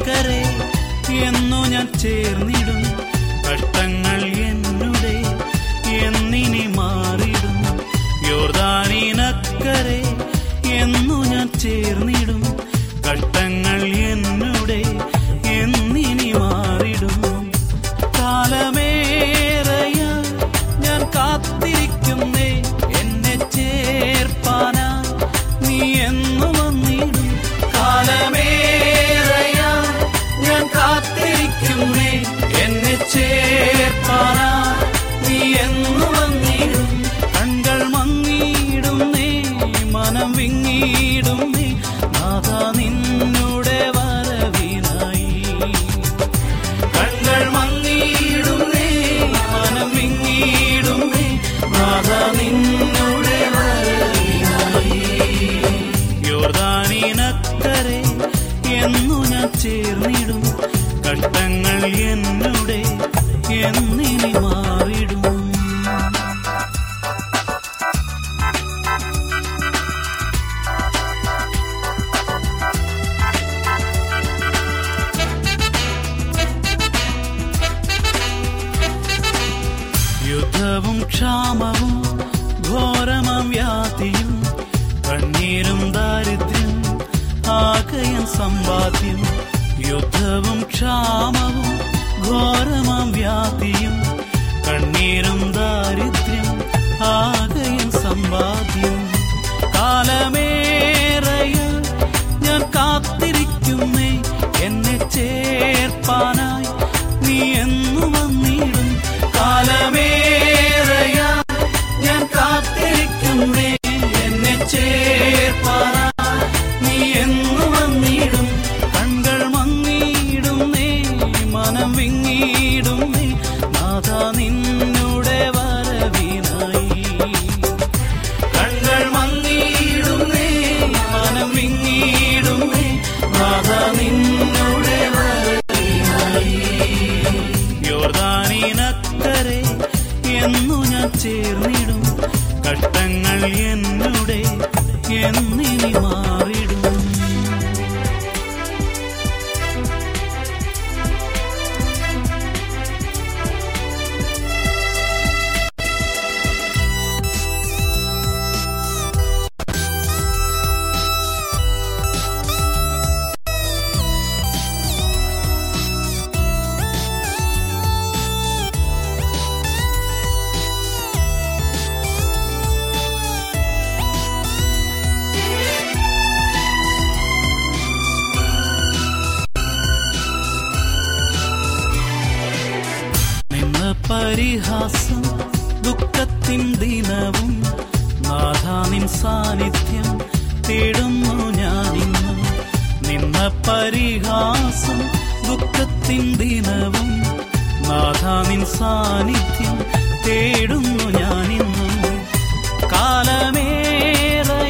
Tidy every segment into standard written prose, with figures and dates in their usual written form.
ക്കരെ എന്നു ഞാൻ ചേർന്നിടും, കഷ്ടങ്ങൾ എന്നുടെ എന്നിനി മാറിടും. യോർദാനിനക്കരെ എന്നു ഞാൻ ചേർന്നിടും, കഷ്ടങ്ങൾ എന്നുടെ എന്നിനി മാറിടും. കാലമേറയ ഞാൻ കാത്തിരിക്കുന്നേ, എന്നെ ചേർപ്പാനാ നീ എന്നു വന്നിടും. കാലമേ എന്നെ ചേർപ്പാനാ നീ എന്നു വന്നിടും. കണ്കൾ മങ്ങിയിടും, നീ മനം വിങ്ങിയിടും, നീ നാഥാ നിന്നുടെ വരവിനായി. കണ്കൾ മങ്ങിയിടും, നീ മനം വിങ്ങിയിടും, നീ നാഥാ നിന്നുടെ വരവിനായി. യോർദാനിനക്കരെ എന്നു ഞാൻ ചേർന്നിടും, കഷ്ടങ്ങൾ എന്നുടെ എന്നിനി മാറിടും. യുദ്ധവും ക്ഷാമവും ഘോരമാം വ്യാധിയും കണ്ണീരും ദാരിദ്ര്യം ആകയും സമ്പാദ്യം. യുദ്ധവും ക്ഷാമവും ഘോരമാം വ്യാധിയും കണ്ണീരും ദാരിദ്ര്യം ആകയും സമ്പാദ്യം. കാലമേറയ ഞാൻ കാത്തിരിക്കുന്നേ, എന്നെ ചേർപ്പാനായി നീ എന്നു വന്നിടും. കാലമേറയ ഞാൻ കാത്തിരിക്കുന്നേ, എന്നെ ചേർപ്പാനായി. പരിഹാസം ദുഃഖത്തിൻ ദിനവും നാഥാനിൻ സാന്നിധ്യം തേടുന്നു ഞാനിന്ന്. നിന്ന പരിഹാസം ദുഃഖത്തിൻ ദിനവും നാഥാനിൻ സാന്നിധ്യം തേടുന്നു ഞാനിന്ന്. കാലമേറയ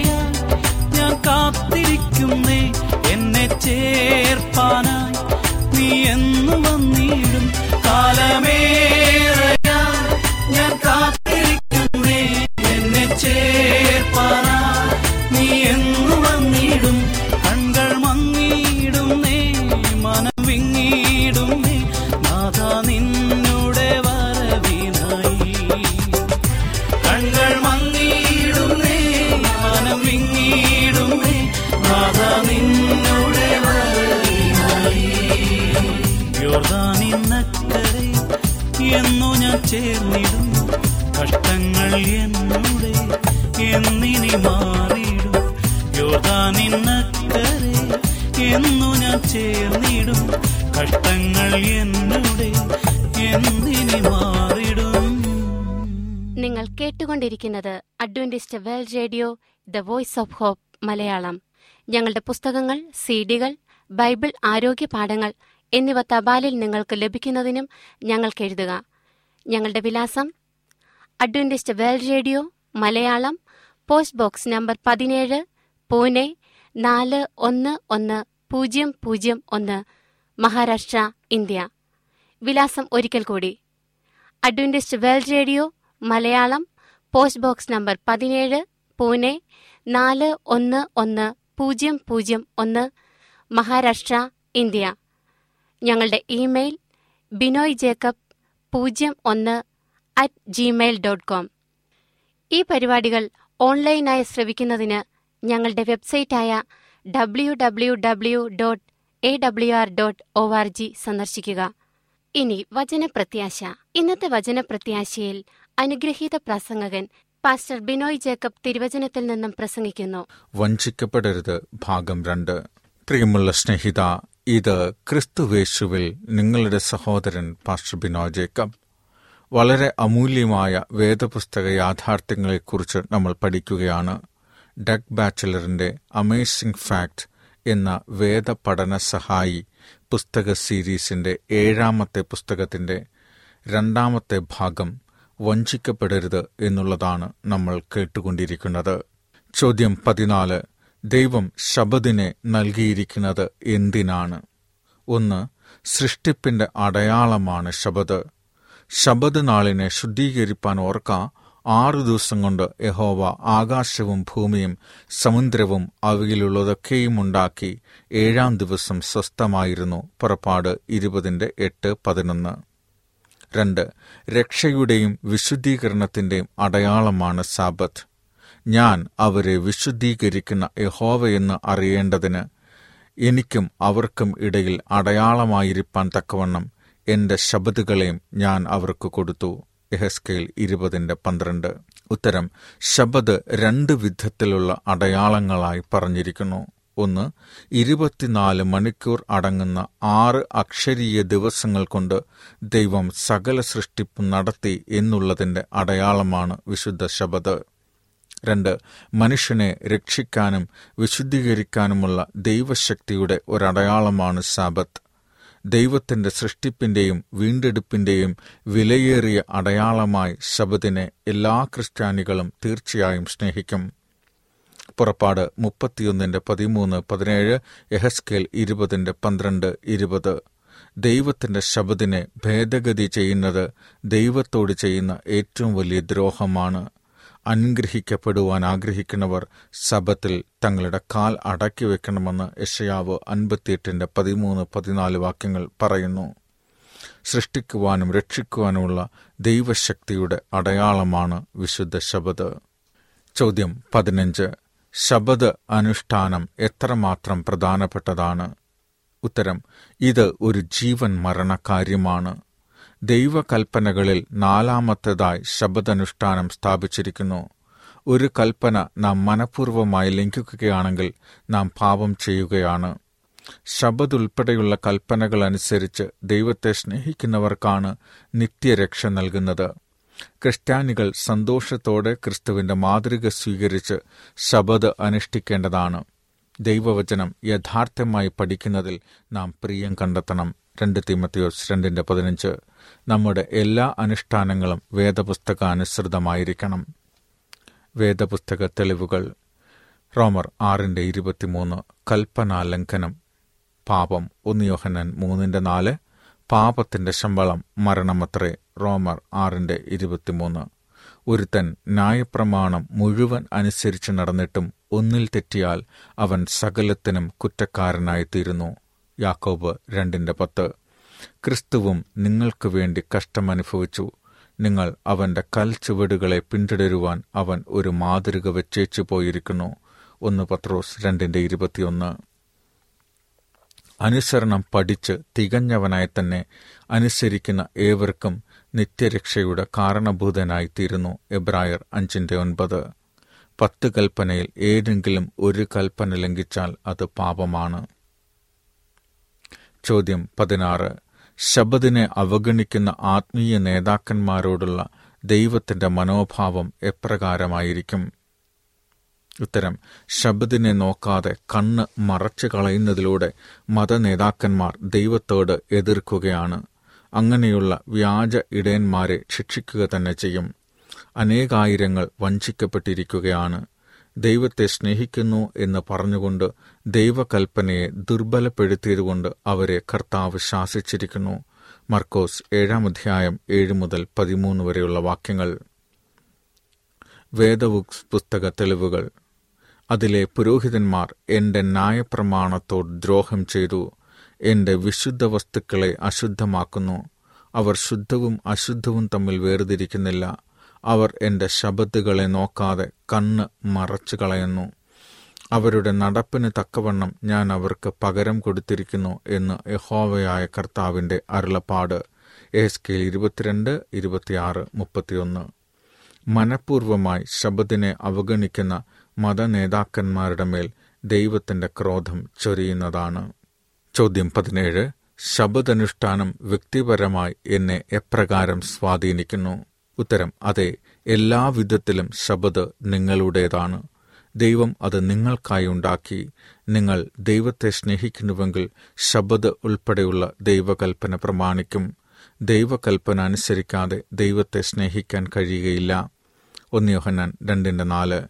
ഞാൻ കാത്തിരിക്കുന്നേ, എന്നെ ചേർപ്പാനായി നീ എന്നു വന്നിടും. കാലമേറയ ഞാൻ കാത്തിരിക്കുന്നേ, ജനങ്ങൾ എന്നോടെ എന്നിനി മാറിയിടും, യോർദാനിൻ അക്കരെ എന്നു ഞാൻ ചേർന്നിടും, കഷ്ടങ്ങൾ എന്നോടെ എന്നിനി മാറിയിടും. നിങ്ങൾ കേട്ടുകൊണ്ടിരിക്കുന്നത് Adventist World Radio, the Voice of Hope Malayalam. ഞങ്ങളുടെ പുസ്തകങ്ങൾ, സിഡികൾ, ബൈബിൾ, ആരോഗ്യ പാഠങ്ങൾ എന്നിവ തപാലിൽ നിങ്ങൾക്ക് ലഭിക്കുന്നതിനും ഞങ്ങൾക്ക് എഴുതുക. ഞങ്ങളുടെ വിലാസം: Adventist World Radio Malayalam, post box number 17, Pune 411001, Maharashtra, India. വിലാസം ഒരിക്കൽ കൂടി: Adventist World Radio Malayalam, post box number 17, Pune 411001, Maharashtra, India. ഞങ്ങളുടെ ഇമെയിൽ binoyjacob01@gmail.com. ഈ പരിപാടികൾ ഓൺലൈനായി ശ്രവിക്കുന്നതിന് ഞങ്ങളുടെ വെബ്സൈറ്റായ www.awr.org സന്ദർശിക്കുക. ഇനി വചനപ്രത്യാശ. ഇന്നത്തെ വചനപ്രത്യാശയിൽ അനുഗ്രഹീത പ്രസംഗകൻ പാസ്റ്റർ ബിനോയ് ജേക്കബ് തിരുവചനത്തിൽ നിന്നും പ്രസംഗിക്കുന്നു. വഞ്ചിക്കപ്പെടരുത്, ഭാഗം 2. പ്രിയമുള്ള സ്നേഹിത, ഇത് ക്രിസ്തുവേശുവിൽ നിങ്ങളുടെ സഹോദരൻ പാസ്റ്റർ ബിനോയ് ജേക്കബ്. വളരെ അമൂല്യമായ വേദപുസ്തക യാഥാർത്ഥ്യങ്ങളെക്കുറിച്ച് നമ്മൾ പഠിക്കുകയാണ്. ഡഗ് ബാച്ചലറിൻ്റെ അമേസിംഗ് ഫാക്ട് എന്ന വേദ പഠന സഹായി പുസ്തക സീരീസിൻ്റെ 7-ാമത്തെ പുസ്തകത്തിൻ്റെ 2-ാമത്തെ ഭാഗം വഞ്ചിക്കപ്പെടരുത് എന്നുള്ളതാണ് നമ്മൾ കേട്ടുകൊണ്ടിരിക്കുന്നത്. ചോദ്യം 14: ദൈവം ശബദിനെ നൽകിയിരിക്കുന്നത് എന്തിനാണ്? 1. സൃഷ്ടിപ്പിൻ്റെ അടയാളമാണ് ശബദ്. ശബദ് നാളിനെ ശുദ്ധീകരിപ്പാൻ ഓർക്ക 6 ദിവസം കൊണ്ട് യഹോവ ആകാശവും ഭൂമിയും സമുദ്രവും അവയിലുള്ളതൊക്കെയും ഉണ്ടാക്കി 7-ാം ദിവസം സ്വസ്ഥമായിരുന്നു. പുറപ്പാട് 20:8-11. 2. രക്ഷയുടെയും വിശുദ്ധീകരണത്തിൻ്റെയും അടയാളമാണ് സാബത്ത്. ഞാൻ അവരെ വിശുദ്ധീകരിക്കുന്ന യഹോവയെന്ന് അറിയേണ്ടതിന് എനിക്കും അവർക്കും ഇടയിൽ അടയാളമായിരിക്കാൻ തക്കവണ്ണം എൻ്റെ ശബദുകളെയും ഞാൻ അവർക്ക് കൊടുത്തു. യെഹെസ്കേൽ 20:12. ഉത്തരം: ശബദ് 2 വിധത്തിലുള്ള അടയാളങ്ങളായി പറഞ്ഞിരിക്കുന്നു. 1. 24 മണിക്കൂർ അടങ്ങുന്ന 6 അക്ഷരീയ ദിവസങ്ങൾ കൊണ്ട് ദൈവം സകല സൃഷ്ടിപ്പും നടത്തി എന്നുള്ളതിൻ്റെ അടയാളമാണ് വിശുദ്ധ ശബദ്. 2. മനുഷ്യനെ രക്ഷിക്കാനും വിശുദ്ധീകരിക്കാനുമുള്ള ദൈവശക്തിയുടെ ഒരടയാളമാണ് സാബത്ത്. ദൈവത്തിൻ്റെ സൃഷ്ടിപ്പിൻ്റെയും വീണ്ടെടുപ്പിൻ്റെയും വിലയേറിയ അടയാളമായി ശബദിനെ എല്ലാ ക്രിസ്ത്യാനികളും തീർച്ചയായും സ്നേഹിക്കും. പുറപ്പാട് 31:13-17, യെഹെസ്കേൽ 20:12-20. ദൈവത്തിൻ്റെ ശബദിനെ ഭേദഗതി ചെയ്യുന്നത് ദൈവത്തോട് ചെയ്യുന്ന ഏറ്റവും വലിയ ദ്രോഹമാണ്. അനുഗ്രഹിക്കപ്പെടുവാൻ ആഗ്രഹിക്കുന്നവർ ശബത്തിൽ തങ്ങളുടെ കാൽ അടക്കി വെക്കണമെന്ന് Yeshayahu 58:13-14 പറയുന്നു. സൃഷ്ടിക്കുവാനും രക്ഷിക്കുവാനുമുള്ള ദൈവശക്തിയുടെ അടയാളമാണ് വിശുദ്ധ ശബദ്. ചോദ്യം 15: ശബദ് അനുഷ്ഠാനം എത്രമാത്രം പ്രധാനപ്പെട്ടതാണ്? ഉത്തരം: ഇത് ഒരു ജീവൻ മരണ കാര്യമാണ്. ദൈവകൽപ്പനകളിൽ 4-ാമത്തേതായി ശബദനുഷ്ഠാനം സ്ഥാപിച്ചിരിക്കുന്നു. ഒരു കൽപ്പന നാം മനഃപൂർവ്വമായി ലംഘിക്കുകയാണെങ്കിൽ നാം പാപം ചെയ്യുകയാണ്. ശബദ് ഉൾപ്പെടെയുള്ള കൽപ്പനകളനുസരിച്ച് ദൈവത്തെ സ്നേഹിക്കുന്നവർക്കാണ് നിത്യരക്ഷ നൽകുന്നത്. ക്രിസ്ത്യാനികൾ സന്തോഷത്തോടെ ക്രിസ്തുവിൻ്റെ മാതൃക സ്വീകരിച്ച് ശബദ് അനുഷ്ഠിക്കേണ്ടതാണ്. ദൈവവചനം യഥാർത്ഥമായി പഠിക്കുന്നതിൽ നാം പ്രിയം കണ്ടെത്തണം. 2 തിമോത്തിയോസ് 2:15. നമ്മുടെ എല്ലാ അനുഷ്ഠാനങ്ങളും വേദപുസ്തകാനുസൃതമായിരിക്കണം. വേദപുസ്തക തെളിവുകൾ: റോമർ 6:23, കൽപ്പനാലംഘനം പാപം. 1 യോഹന്നാൻ 3:4, പാപത്തിൻ്റെ ശമ്പളം മരണമത്രേ. റോമർ 6:23. ഒരുത്തൻ ന്യായപ്രമാണം മുഴുവൻ അനുസരിച്ച് നടന്നിട്ടും ഒന്നിൽ തെറ്റിയാൽ അവൻ സകലത്തിനും കുറ്റക്കാരനായിത്തീരുന്നു. യാക്കോബ് 2:10. ക്രിസ്തുവും നിങ്ങൾക്ക് വേണ്ടി കഷ്ടമനുഭവിച്ചു, നിങ്ങൾ അവൻ്റെ കൽച്ചുവടുകളെ പിന്തുടരുവാൻ അവൻ ഒരു മാതൃക വെച്ചേച്ചു പോയിരിക്കുന്നു. 1 പത്രോസ് 2:21. അനുസരണം പഠിച്ച് തികഞ്ഞവനായി തന്നെ അനുസരിക്കുന്ന ഏവർക്കും നിത്യരക്ഷയുടെ കാരണഭൂതനായിത്തീരുന്നു. എബ്രായർ 5:9. 10 കൽപ്പനയിൽ ഏതെങ്കിലും ഒരു കൽപ്പന ലംഘിച്ചാൽ അത് പാപമാണ്. ചോദ്യം 16. ശബദിനെ അവഗണിക്കുന്ന ആത്മീയ നേതാക്കന്മാരോടുള്ള ദൈവത്തിൻ്റെ മനോഭാവം എപ്രകാരമായിരിക്കും? ഉത്തരം: ശബദിനെ നോക്കാതെ കണ്ണ് മറച്ചു കളയുന്നതിലൂടെ മതനേതാക്കന്മാർ ദൈവത്തോട് എതിർക്കുകയാണ്. അങ്ങനെയുള്ള വ്യാജ ഇടയന്മാരെ ശിക്ഷിക്കുക തന്നെ ചെയ്യും. അനേകായിരങ്ങൾ വഞ്ചിക്കപ്പെട്ടിരിക്കുകയാണ്. ദൈവത്തെ സ്നേഹിക്കുന്നു എന്ന് പറഞ്ഞുകൊണ്ട് ദൈവകൽപ്പനയെ ദുർബലപ്പെടുത്തിയതുകൊണ്ട് അവരെ കർത്താവ് ശാസിച്ചിരിക്കുന്നു. മർക്കോസ് 7:7-13 വാക്യങ്ങൾ. വേദവുക്സ് പുസ്തക തെളിവുകൾ. അതിലെ പുരോഹിതന്മാർ എൻ്റെ ന്യായപ്രമാണത്തോട് ദ്രോഹം ചെയ്തു, എൻ്റെ വിശുദ്ധ വസ്തുക്കളെ അശുദ്ധമാക്കുന്നു. അവർ ശുദ്ധവും അശുദ്ധവും തമ്മിൽ വേർതിരിക്കുന്നില്ല. അവർ എൻ്റെ ശബത്തുകളെ നോക്കാതെ കണ്ണ് മറച്ചു കളയുന്നു. അവരുടെ നടപ്പിന് തക്കവണ്ണം ഞാൻ അവർക്ക് പകരം കൊടുത്തിരിക്കുന്നു എന്ന് യഹോവയായ കർത്താവിൻ്റെ അരുളപ്പാട്. എസ്കേൽ 22:26-31. മനഃപൂർവമായി ശബത്തിനെ അവഗണിക്കുന്ന മതനേതാക്കന്മാരുടെ മേൽ ദൈവത്തിൻ്റെ ക്രോധം ചൊരിയുന്നതാണ്. ചോദ്യം 17. ശബദനുഷ്ഠാനം വ്യക്തിപരമായി എന്നെ എപ്രകാരം സ്വാധീനിക്കുന്നു? ഉത്തരം: അതെ, എല്ലാ വിധത്തിലും ശബദ് നിങ്ങളുടേതാണ്. ദൈവം അത് നിങ്ങൾക്കായി ഉണ്ടാക്കി. നിങ്ങൾ ദൈവത്തെ സ്നേഹിക്കുന്നുവെങ്കിൽ ശബദ് ഉൾപ്പെടെയുള്ള ദൈവകൽപ്പന പ്രമാണിക്കും. ദൈവകൽപ്പന അനുസരിക്കാതെ ദൈവത്തെ സ്നേഹിക്കാൻ കഴിയുകയില്ല. 1 യോഹന്നാൻ 2:4.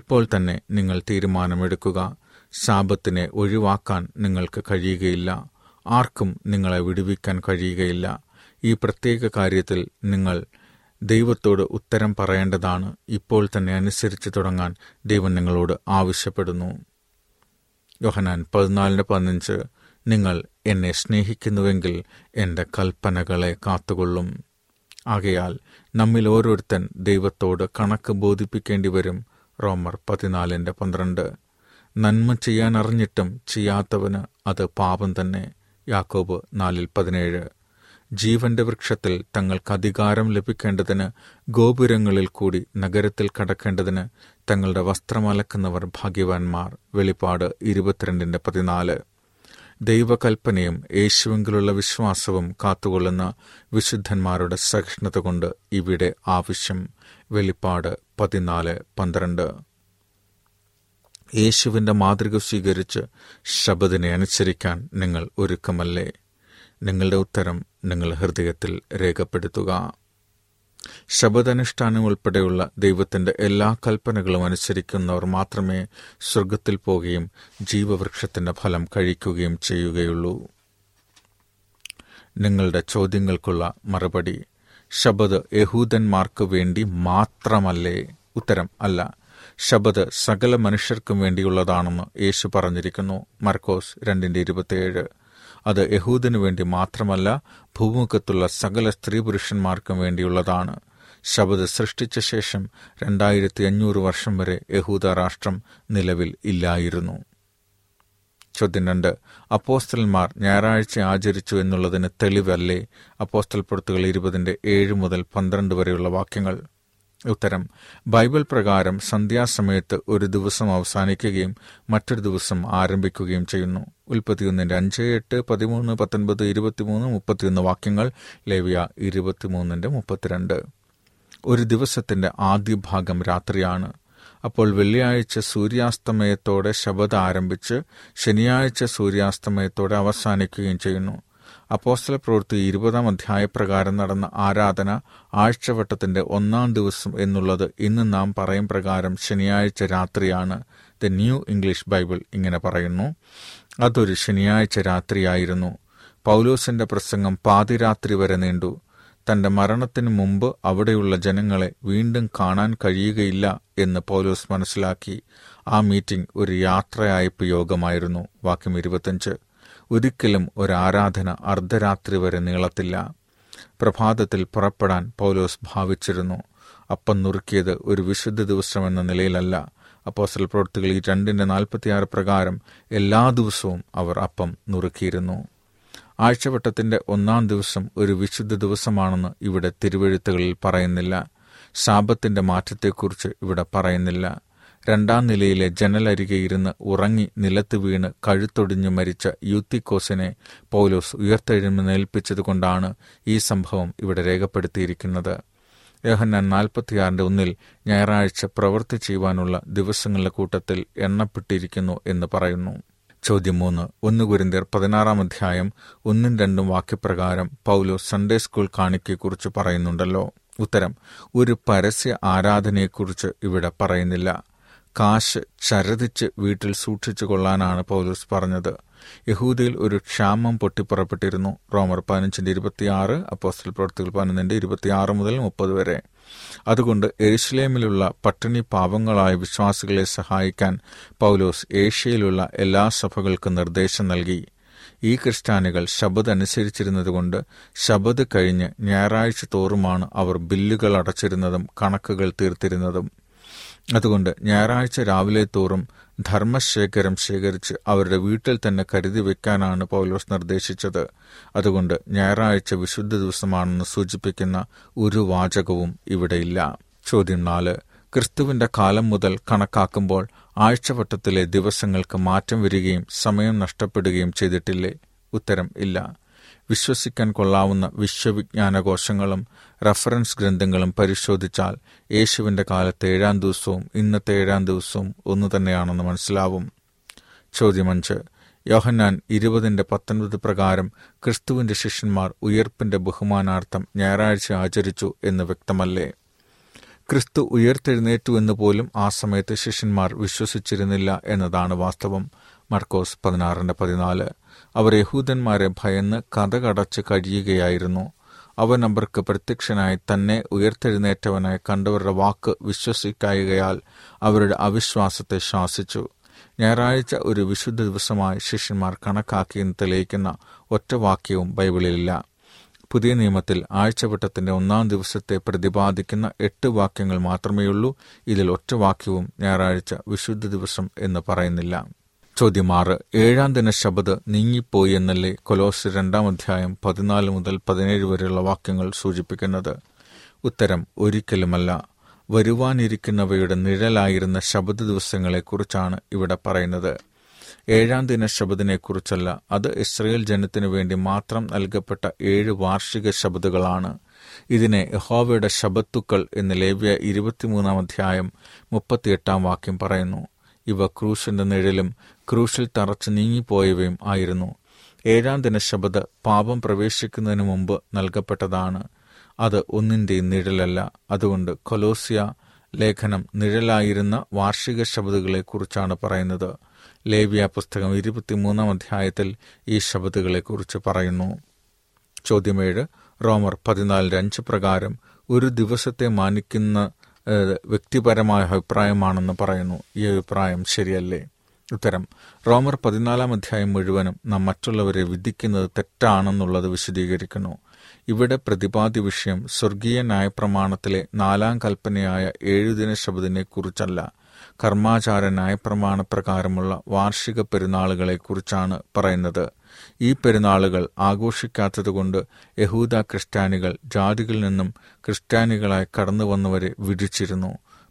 ഇപ്പോൾ തന്നെ നിങ്ങൾ തീരുമാനമെടുക്കുക. ശബത്തിനെ ഒഴിവാക്കാൻ നിങ്ങൾക്ക് കഴിയുകയില്ല. ആർക്കും നിങ്ങളെ വിടുവിക്കാൻ കഴിയുകയില്ല. ഈ പ്രത്യേക കാര്യത്തിൽ നിങ്ങൾ ദൈവത്തോട് ഉത്തരം പറയേണ്ടതാണ്. ഇപ്പോൾ തന്നെ അനുസരിച്ച് തുടങ്ങാൻ ദൈവം നിങ്ങളോട് ആവശ്യപ്പെടുന്നു. യോഹന്നാൻ 14:15. നിങ്ങൾ എന്നെ സ്നേഹിക്കുന്നുവെങ്കിൽ എൻ്റെ കൽപ്പനകളെ കാത്തുകൊള്ളും. ആകയാൽ നമ്മിൽ ഓരോരുത്തൻ ദൈവത്തോട് കണക്ക് ബോധിപ്പിക്കേണ്ടി വരും. റോമർ 14:12. നന്മ ചെയ്യാനറിഞ്ഞിട്ടും ചെയ്യാത്തവന് അത് പാപം തന്നെ. യാക്കോബ് 4:17. ജീവന്റെ വൃക്ഷത്തിൽ തങ്ങൾക്ക് അധികാരം ലഭിക്കേണ്ടതിന് ഗോപുരങ്ങളിൽ കൂടി നഗരത്തിൽ കടക്കേണ്ടതിന് തങ്ങളുടെ വസ്ത്രമലക്കുന്നവർ ഭാഗ്യവാന്മാർ. വെളിപ്പാട് 22:14. ദൈവകൽപ്പനയും യേശുവിലുള്ള വിശ്വാസവും കാത്തുകൊള്ളുന്ന വിശുദ്ധന്മാരുടെ സഹിഷ്ണുത കൊണ്ട് ഇവിടെ ആവശ്യം. വെളിപ്പാട് 14:12. യേശുവിൻ്റെ മാതൃക സ്വീകരിച്ച് ശബദിനെ അനുസരിക്കാൻ നിങ്ങൾ ഒരുക്കമല്ലേ? നിങ്ങളുടെ ഉത്തരം നിങ്ങൾ ഹൃദയത്തിൽ രേഖപ്പെടുത്തുക. ശബദനുഷ്ഠാനം ഉൾപ്പെടെയുള്ള ദൈവത്തിൻ്റെ എല്ലാ കൽപ്പനകളും അനുസരിക്കുന്നവർ മാത്രമേ സ്വർഗത്തിൽ പോകുകയും ജീവവൃക്ഷത്തിൻ്റെ ഫലം കഴിക്കുകയും ചെയ്യുകയുള്ളൂ. നിങ്ങളുടെ ചോദ്യങ്ങൾക്കുള്ള മറുപടി: ശബദ് യഹൂദന്മാർക്ക് വേണ്ടി മാത്രമല്ലേ? ഉത്തരം: അല്ല. ശബദ് സകല മനുഷ്യർക്കും വേണ്ടിയുള്ളതാണെന്ന് യേശു പറഞ്ഞിരിക്കുന്നു. മർക്കോസ് 2:27. അത് യഹൂദിനു വേണ്ടി മാത്രമല്ല, ഭൂമുഖത്തുള്ള സകല സ്ത്രീ പുരുഷന്മാർക്കും വേണ്ടിയുള്ളതാണ്. ശബദ് സൃഷ്ടിച്ച ശേഷം 2500 വർഷം വരെ യഹൂദ രാഷ്ട്രം നിലവിൽ ഇല്ലായിരുന്നു. ചോദ്യം 2. അപ്പോസ്തലന്മാർ ഞായറാഴ്ച ആചരിച്ചു എന്നുള്ളതിന് തെളിവല്ലേ അപ്പോസ്തലപ്രവൃത്തികൾ 20:7-12 വാക്യങ്ങൾ? ഉത്തരം: ബൈബിൾ പ്രകാരം സന്ധ്യാസമയത്ത് ഒരു ദിവസം അവസാനിക്കുകയും മറ്റൊരു ദിവസം ആരംഭിക്കുകയും ചെയ്യുന്നു. ഉൽപ്പത്തി 1:5, 8, 13, 19, 23, 31 വാക്യങ്ങൾ. ലേവ്യ 23:32. ഒരു ദിവസത്തിൻ്റെ ആദ്യ ഭാഗം രാത്രിയാണ്. അപ്പോൾ വെള്ളിയാഴ്ച സൂര്യാസ്തമയത്തോടെ ശബദ് ആരംഭിച്ച് ശനിയാഴ്ച സൂര്യാസ്തമയത്തോടെ അവസാനിക്കുകയും ചെയ്യുന്നു. അപ്പോസ്തലപ്രവൃത്തി 20-ാം അധ്യായപ്രകാരം നടന്ന ആരാധന ആഴ്ചവട്ടത്തിൻ്റെ 1-ാം ദിവസം എന്നുള്ളത് ഇന്ന് നാം പറയും പ്രകാരം ശനിയാഴ്ച രാത്രിയാണ്. ദ ന്യൂ ഇംഗ്ലീഷ് ബൈബിൾ ഇങ്ങനെ പറയുന്നു: അതൊരു ശനിയാഴ്ച രാത്രിയായിരുന്നു. പൗലോസിൻ്റെ പ്രസംഗം പാതിരാത്രി വരെ നീണ്ടു. തൻ്റെ മരണത്തിനു മുമ്പ് അവിടെയുള്ള ജനങ്ങളെ വീണ്ടും കാണാൻ കഴിയുകയില്ല എന്ന് പൗലോസ് മനസ്സിലാക്കി. ആ മീറ്റിംഗ് ഒരു യാത്രയയപ്പ് യോഗമായിരുന്നു. വാക്യം 25. ഒരിക്കലും ഒരാരാധന അർദ്ധരാത്രി വരെ നീളത്തില്ല. പ്രഭാതത്തിൽ പുറപ്പെടാൻ പൗലോസ് ഭാവിച്ചിരുന്നു. അപ്പം നുറുക്കിയത് ഒരു വിശുദ്ധ ദിവസമെന്ന നിലയിലല്ല. അപ്പോസ്തലപ്രവൃത്തികൾ 2:46 പ്രകാരം എല്ലാ ദിവസവും അവർ അപ്പം നുറുക്കിയിരുന്നു. ആഴ്ചവട്ടത്തിൻ്റെ 1-ാം ദിവസം ഒരു വിശുദ്ധ ദിവസമാണെന്ന് ഇവിടെ തിരുവെഴുത്തുകളിൽ പറയുന്നില്ല. ശാപത്തിൻ്റെ മാറ്റത്തെക്കുറിച്ച് ഇവിടെ പറയുന്നില്ല. 2-ാം നിലയിലെ ജനലരികെ ഇരുന്ന് ഉറങ്ങി നിലത്ത് വീണ് കഴുത്തൊടിഞ്ഞ് മരിച്ച യൂത്തിക്കോസിനെ പൗലോസ് ഉയർത്തെഴുന്നേൽപ്പിച്ചതുകൊണ്ടാണ് ഈ സംഭവം ഇവിടെ രേഖപ്പെടുത്തിയിരിക്കുന്നത്. യോഹന്നാൻ 46:1 ഞായറാഴ്ച പ്രവൃത്തി ചെയ്യുവാനുള്ള ദിവസങ്ങളുടെ കൂട്ടത്തിൽ എണ്ണപ്പെട്ടിരിക്കുന്നു എന്ന് പറയുന്നു. ചോദ്യം 3: 1 കൊരിന്ത്യർ 16:1-2 വാക്യപ്രകാരം പൗലോസ് സൺഡേ സ്കൂൾ കാണിക്കയെക്കുറിച്ച് പറയുന്നുണ്ടല്ലോ. ഉത്തരം: ഒരു പരസ്യ ആരാധനയെക്കുറിച്ച് ഇവിടെ പറയുന്നില്ല. കാശ് ചരതിച്ച് വീട്ടിൽ സൂക്ഷിച്ചു കൊള്ളാനാണ് പൗലോസ് പറഞ്ഞത്. യഹൂദയിൽ ഒരു ക്ഷാമം പൊട്ടിപ്പുറപ്പെട്ടിരുന്നു. റോമർ 15:26, അപ്പോസ്തലപ്രവൃത്തികൾ 12:26-30 വരെ. അതുകൊണ്ട് യെരുശലേമിലുള്ള പട്ടിണി പാവങ്ങളായ വിശ്വാസികളെ സഹായിക്കാൻ പൗലോസ് ഏഷ്യയിലുള്ള എല്ലാ സഭകൾക്കും നിർദ്ദേശം നൽകി. ഈ ക്രിസ്ത്യാനികൾ ശബദ് അനുസരിച്ചിരുന്നതുകൊണ്ട് ശബദ് കഴിഞ്ഞ് ഞായറാഴ്ച തോറുമാണ് അവർ ബില്ലുകൾ അടച്ചിരുന്നതും കണക്കുകൾ തീർത്തിരുന്നതും. അതുകൊണ്ട് ഞായറാഴ്ച രാവിലെ തോറും ധർമ്മശേഖരം ശേഖരിച്ച് അവരുടെ വീട്ടിൽ തന്നെ കരുതി വയ്ക്കാനാണ് പൗലോസ് നിർദ്ദേശിച്ചത്. അതുകൊണ്ട് ഞായറാഴ്ച വിശുദ്ധ ദിവസമാണെന്ന് സൂചിപ്പിക്കുന്ന ഒരു വാചകവും ഇവിടെയില്ല. ചോദ്യം 4: ക്രിസ്തുവിൻ്റെ കാലം മുതൽ കണക്കാക്കുമ്പോൾ ആഴ്ചവട്ടത്തിലെ ദിവസങ്ങൾക്ക് മാറ്റം വരികയും സമയം നഷ്ടപ്പെടുകയും ചെയ്തിട്ടില്ലേ? ഉത്തരം: ഇല്ല. വിശ്വസിക്കാൻ കൊള്ളാവുന്ന വിശ്വവിജ്ഞാനകോശങ്ങളും റഫറൻസ് ഗ്രന്ഥങ്ങളും പരിശോധിച്ചാൽ യേശുവിൻ്റെ കാലത്തെ 7-ാം ദിവസവും ഇന്നത്തെ 7-ാം ദിവസവും ഒന്നു തന്നെയാണെന്ന് മനസ്സിലാവും. ചോദ്യം 5: യോഹന്നാൻ 20:19 പ്രകാരം ക്രിസ്തുവിൻ്റെ ശിഷ്യന്മാർ ഉയർപ്പിൻ്റെ ബഹുമാനാർത്ഥം ഞായറാഴ്ച ആചരിച്ചു എന്ന് വ്യക്തമല്ലേ? ക്രിസ്തു ഉയർത്തെഴുന്നേറ്റുവെന്ന് പോലും ആ സമയത്ത് ശിഷ്യന്മാർ വിശ്വസിച്ചിരുന്നില്ല എന്നതാണ് വാസ്തവം. മർക്കോസ് 16:14. അവർ യഹൂദന്മാരെ ഭയന്ന് കതകടച്ച് കഴിയുകയായിരുന്നു. അവൻ അവർക്ക് പ്രത്യക്ഷനായി തന്നെ ഉയർത്തെഴുന്നേറ്റവനായി കണ്ടവരുടെ വാക്ക് വിശ്വസിക്കായകയാൽ അവരുടെ അവിശ്വാസത്തെ ശാസിച്ചു. ഞായറാഴ്ച ഒരു വിശുദ്ധ ദിവസമായി ശിഷ്യന്മാർ കണക്കാക്കിയെന്ന് തെളിയിക്കുന്ന ഒറ്റവാക്യവും ബൈബിളിലില്ല. പുതിയ നിയമത്തിൽ ആഴ്ചവട്ടത്തിൻ്റെ 1-ാം ദിവസത്തെ പ്രതിപാദിക്കുന്ന 8 വാക്യങ്ങൾ മാത്രമേയുള്ളൂ. ഇതിൽ ഒറ്റവാക്യവും ഞായറാഴ്ച വിശുദ്ധ ദിവസം എന്ന് പറയുന്നില്ല. ചോദ്യം 6: 7-ാം ദിന ശബദ് നീങ്ങിപ്പോയി എന്നല്ലേ കൊലോസ് 2:14-17 വരെയുള്ള വാക്യങ്ങൾ സൂചിപ്പിക്കുന്നത്? ഉത്തരം: ഒരിക്കലുമല്ല. വരുവാനിരിക്കുന്നവയുടെ നിഴലായിരുന്ന ശബദ് ദിവസങ്ങളെക്കുറിച്ചാണ് ഇവിടെ പറയുന്നത്. 7-ാം ദിന ശബദിനെക്കുറിച്ചല്ല. അത് ഇസ്രയേൽ ജനത്തിനു വേണ്ടി മാത്രം നൽകപ്പെട്ട 7 വാർഷിക ശബദുകളാണ്. ഇതിനെ യഹോവയുടെ ശബത്തുക്കൾ എന്ന് ലേവ്യ 23:38 പറയുന്നു. ഇവ ക്രൂശിൻ്റെ നിഴലും ക്രൂശിൽ തറച്ച് നീങ്ങിപ്പോയവയും ആയിരുന്നു. 7-ാം ദിന ശബദ് പാപം പ്രവേശിക്കുന്നതിന് മുമ്പ് നൽകപ്പെട്ടതാണ്. അത് ഒന്നിൻ്റെയും നിഴലല്ല. അതുകൊണ്ട് കൊലോസ്യ ലേഖനം നിഴലായിരുന്ന വാർഷിക ശബദുകളെക്കുറിച്ചാണ് പറയുന്നത്. ലേവ്യ പുസ്തകം 23:23 ഈ ശബദുകളെക്കുറിച്ച് പറയുന്നു. ചോദ്യം 7: റോമർ 14:5 പ്രകാരം ഒരു ദിവസത്തെ മാനിക്കുന്ന വ്യക്തിപരമായ അഭിപ്രായമാണെന്ന് പറയുന്നു. ഈ അഭിപ്രായം ശരിയല്ലേ? ഉത്തരം: റോമർ 14-ാം അധ്യായം മുഴുവനും നാം മറ്റുള്ളവരെ വിധിക്കുന്നത് തെറ്റാണെന്നുള്ളത് വിശദീകരിക്കുന്നു. ഇവിടെ പ്രതിപാദ്യ വിഷയം സ്വർഗീയ ന്യായപ്രമാണത്തിലെ 4-ാം കൽപ്പനയായ 7-ദിന ശബദിനെക്കുറിച്ചല്ല, കർമാചാര ന്യായപ്രമാണപ്രകാരമുള്ള വാർഷിക പെരുന്നാളുകളെക്കുറിച്ചാണ് പറയുന്നത്. ഈ പെരുന്നാളുകൾ ആഘോഷിക്കാത്തതുകൊണ്ട് യഹൂദ ക്രിസ്ത്യാനികൾ ജാതികളിൽ നിന്നും ക്രിസ്ത്യാനികളായി കടന്നു വന്നവരെ വിധിച്ചിരുന്നു.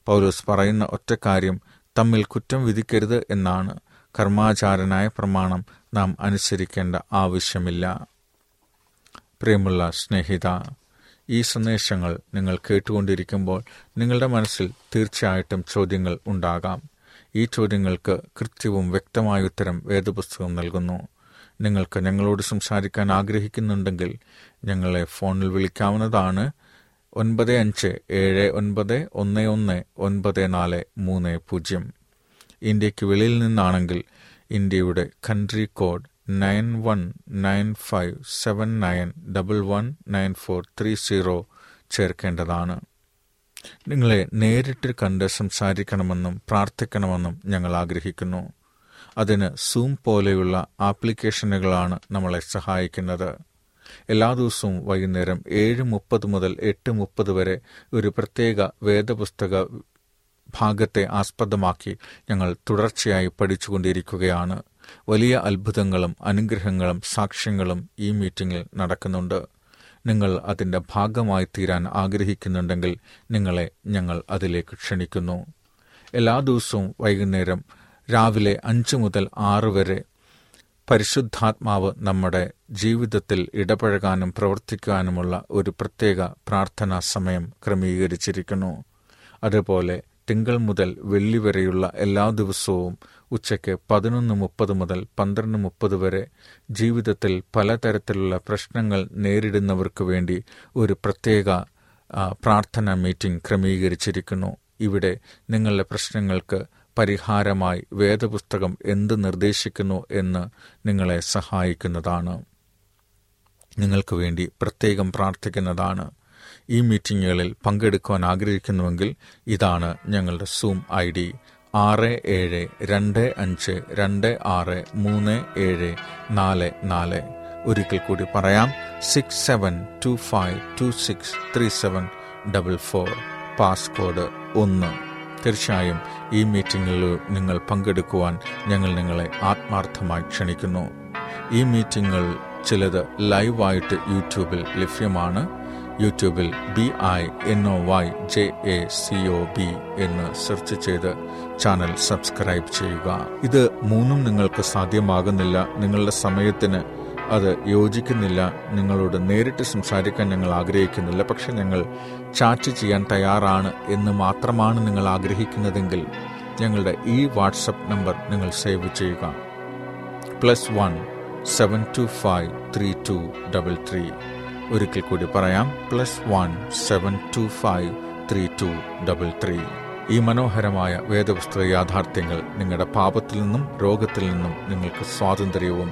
പൗലോസ് പറയുന്ന ഒറ്റക്കാര്യം തമ്മിൽ കുറ്റം വിധിക്കരുത് എന്നാണ്. കർമാചാരനായ പ്രമാണം നാം അനുസരിക്കേണ്ട ആവശ്യമില്ല. പ്രിയമുള്ള സ്നേഹിത, ഈ സന്ദേശങ്ങൾ നിങ്ങൾ കേട്ടുകൊണ്ടിരിക്കുമ്പോൾ നിങ്ങളുടെ മനസ്സിൽ തീർച്ചയായിട്ടും ചോദ്യങ്ങൾ ഉണ്ടാകാം. ഈ ചോദ്യങ്ങൾക്ക് കൃത്യവും വ്യക്തമായ ഉത്തരം വേദപുസ്തകം നൽകുന്നു. നിങ്ങൾക്ക് ഞങ്ങളോട് സംസാരിക്കാൻ ആഗ്രഹിക്കുന്നുണ്ടെങ്കിൽ ഞങ്ങളെ ഫോണിൽ വിളിക്കാവുന്നതാണ്. 9579119430. ഇന്ത്യക്ക് വെളിയിൽ നിന്നാണെങ്കിൽ ഇന്ത്യയുടെ കൺട്രി കോഡ് 919579119430 ചേർക്കേണ്ടതാണ്. നിങ്ങളെ നേരിട്ട് കണ്ട് സംസാരിക്കണമെന്നും പ്രാർത്ഥിക്കണമെന്നും ഞങ്ങൾ ആഗ്രഹിക്കുന്നു. അതിന് സൂം പോലെയുള്ള ആപ്ലിക്കേഷനുകളാണ് നമ്മളെ സഹായിക്കുന്നത്. എല്ലാ ദിവസവും വൈകുന്നേരം 7:30 മുതൽ 8:30 വരെ ഒരു പ്രത്യേക വേദപുസ്തക ഭാഗത്തെ ആസ്പദമാക്കി ഞങ്ങൾ തുടർച്ചയായി പഠിച്ചുകൊണ്ടിരിക്കുകയാണ്. വലിയ അത്ഭുതങ്ങളും അനുഗ്രഹങ്ങളും സാക്ഷ്യങ്ങളും ഈ മീറ്റിംഗിൽ നടക്കുന്നുണ്ട്. നിങ്ങൾ അതിൻ്റെ ഭാഗമായി തീരാൻ ആഗ്രഹിക്കുന്നുണ്ടെങ്കിൽ നിങ്ങളെ ഞങ്ങൾ അതിലേക്ക് ക്ഷണിക്കുന്നു. എല്ലാ ദിവസവും വൈകുന്നേരം രാവിലെ 5 മുതൽ 6 വരെ പരിശുദ്ധാത്മാവ് നമ്മുടെ ജീവിതത്തിൽ ഇടപഴകാനും പ്രവർത്തിക്കാനുമുള്ള ഒരു പ്രത്യേക പ്രാർത്ഥനാ സമയം ക്രമീകരിച്ചിരിക്കുന്നു. അതുപോലെ തിങ്കൾ മുതൽ വെള്ളി വരെയുള്ള എല്ലാ ദിവസവും ഉച്ചയ്ക്ക് 11:30 മുതൽ 12:30 വരെ ജീവിതത്തിൽ പലതരത്തിലുള്ള പ്രശ്നങ്ങൾ നേരിടുന്നവർക്ക് വേണ്ടി ഒരു പ്രത്യേക പ്രാർത്ഥനാ മീറ്റിംഗ് ക്രമീകരിച്ചിരിക്കുന്നു. ഇവിടെ നിങ്ങളുടെ പ്രശ്നങ്ങൾക്ക് പരിഹാരമായി വേദപുസ്തകം എന്ത് നിർദ്ദേശിക്കുന്നു എന്ന് നിങ്ങളെ സഹായിക്കുന്നതാണ്, നിങ്ങൾക്ക് വേണ്ടി പ്രത്യേകം പ്രാർത്ഥിക്കുന്നതാണ്. ഈ മീറ്റിങ്ങുകളിൽ പങ്കെടുക്കുവാൻ ആഗ്രഹിക്കുന്നുവെങ്കിൽ ഇതാണ് ഞങ്ങളുടെ സൂം ID 6725263744. ഒരിക്കൽ കൂടി പറയാം, 6725263744, പാസ്കോഡ് 1. തീർച്ചയായും ഈ മീറ്റിങ്ങിൽ നിങ്ങൾ പങ്കെടുക്കുവാൻ ഞങ്ങൾ നിങ്ങളെ ആത്മാർത്ഥമായി ക്ഷണിക്കുന്നു. ഈ മീറ്റിങ്ങുകൾ ചിലത് ലൈവായിട്ട് യൂട്യൂബിൽ ലഭ്യമാണ്. യൂട്യൂബിൽ BINOYJACOB എന്ന് സെർച്ച് ചെയ്ത് ചാനൽ സബ്സ്ക്രൈബ് ചെയ്യുക. ഇത് മൂന്നും നിങ്ങൾക്ക് സാധ്യമാകുന്നില്ല, നിങ്ങളുടെ സമയത്തിന് അത് യോജിക്കുന്നില്ല, നിങ്ങളോട് നേരിട്ട് സംസാരിക്കാൻ ഞങ്ങൾ ആഗ്രഹിക്കുന്നില്ല, പക്ഷെ ഞങ്ങൾ ചാറ്റ് ചെയ്യാൻ തയ്യാറാണ് എന്ന് മാത്രമാണ് നിങ്ങൾ ആഗ്രഹിക്കുന്നതെങ്കിൽ ഞങ്ങളുടെ ഈ വാട്സപ്പ് നമ്പർ നിങ്ങൾ സേവ് ചെയ്യുക, +1 7253233. ഒരിക്കൽ കൂടി പറയാം, +1 7253233. ഈ മനോഹരമായ വേദപുസ്തക യാഥാർത്ഥ്യങ്ങൾ നിങ്ങളുടെ പാപത്തിൽ നിന്നും രോഗത്തിൽ നിന്നും നിങ്ങൾക്ക് സ്വാതന്ത്ര്യവും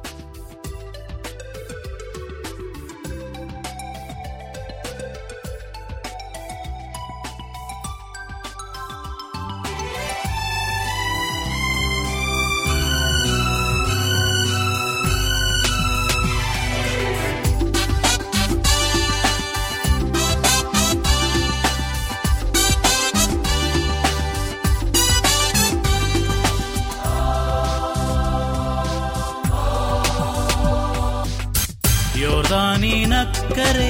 ക്കരെ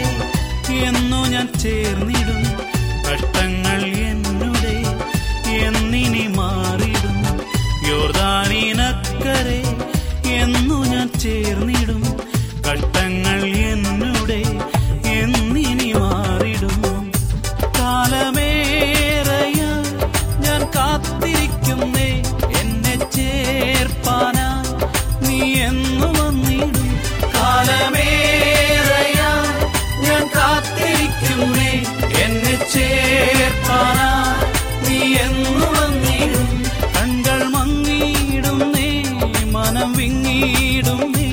എന്നു ഞാൻ ചേർന്നിടും, കഷ്ടങ്ങൾ എന്നുടെ എന്നിനി മാറിടും. യോർദാനിനക്കരെ എന്നു ഞാൻ ചേർന്നിടും, കഷ്ടങ്ങൾ എന്നുടെ എന്നിനി മാറിടും. കാലമേറെയ ഞാൻ കാത്തിരിക്കുന്നേ, എന്നെ ചേർപ്പാനാ നീ എന്നു വന്നിടും. കാലമേ എന്നെ ചേർപ്പാനാ നീ എന്നു വന്നിടും. കണ്ണുകൾ മങ്ങിയിടും, നീ മനം വിങ്ങിയിടും, നീ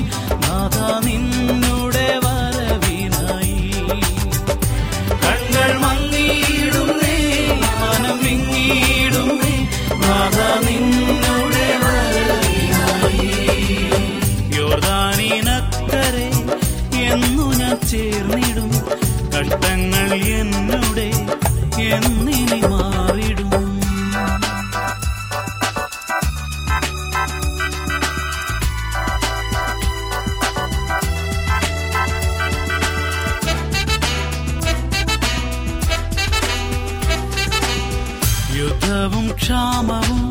ദുഃഖവും ക്ഷാമവും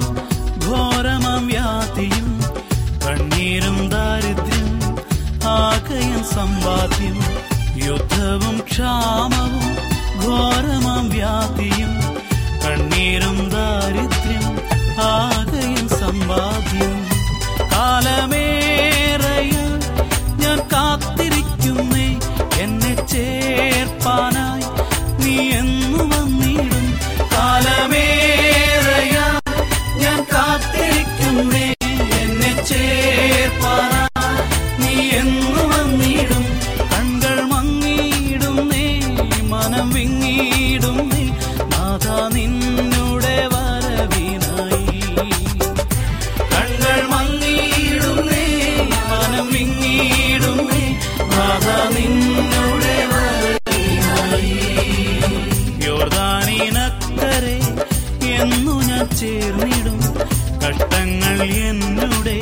ഘോരമാം വ്യാധിയും കണ്ണീരും ദാരിദ്ര്യം ആകയും സമ്പാദ്യം. യുദ്ധവും ക്ഷാമവും ഘോരമാം വ്യാധിയും കണ്ണീരും ദാരിദ്ര്യം ആകയും സമ്പാദ്യം. കാലമേറെയിൽ ഞാൻ കാത്തിരിക്കുന്നേ, എന്നെ ചേർപ്പാനായി നീ എന്നു വന്നിടും. കാലമേറെയാ ഞാൻ കാത്തിരിക്കുന്നേ, എന്നെ ചേർപ്പാനായി ചേർന്നിടും. കഷ്ടങ്ങൾ എന്നുടെ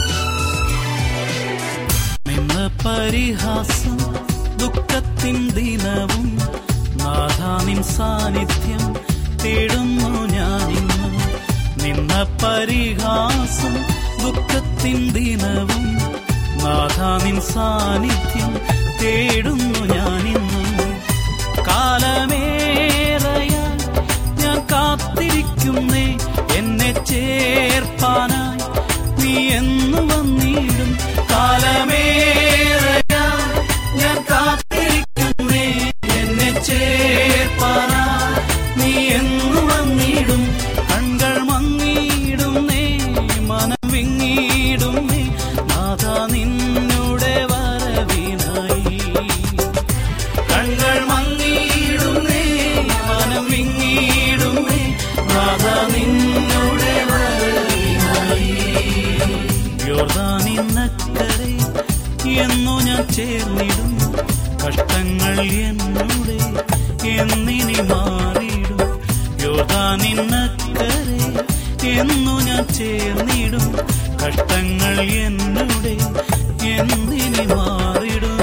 എന്നിനി മാറിടും. പരിഹാസം ദുഃഖത്തിൻ ദിനവും നാഥാനിൻ സാന്നിധ്യം തേടുന്നു ഞാനിന്ന്. നിന്ന പരിഹാസം ദുഃഖത്തിൻ ദിനവും നാഥാനിൻ സാന്നിധ്യം തേടുന്നു ഞാനിന്ന്. കാലമേറെയാൽ ഞാൻ കാത്തിരിക്കുന്നേ, എന്നെ ചേർപ്പാനായി നീ എന്നു വന്നിടും. കാലമേ ചേർന്നിടും. കഷ്ടങ്ങൾ എന്നോടെ എന്നിനി മാറിയിടും. യോർദാനിന്നക്കരെ എന്നു ഞാൻ ചേർന്നിടും. കഷ്ടങ്ങൾ എന്നോടെ എന്നിനി മാറിയിടും.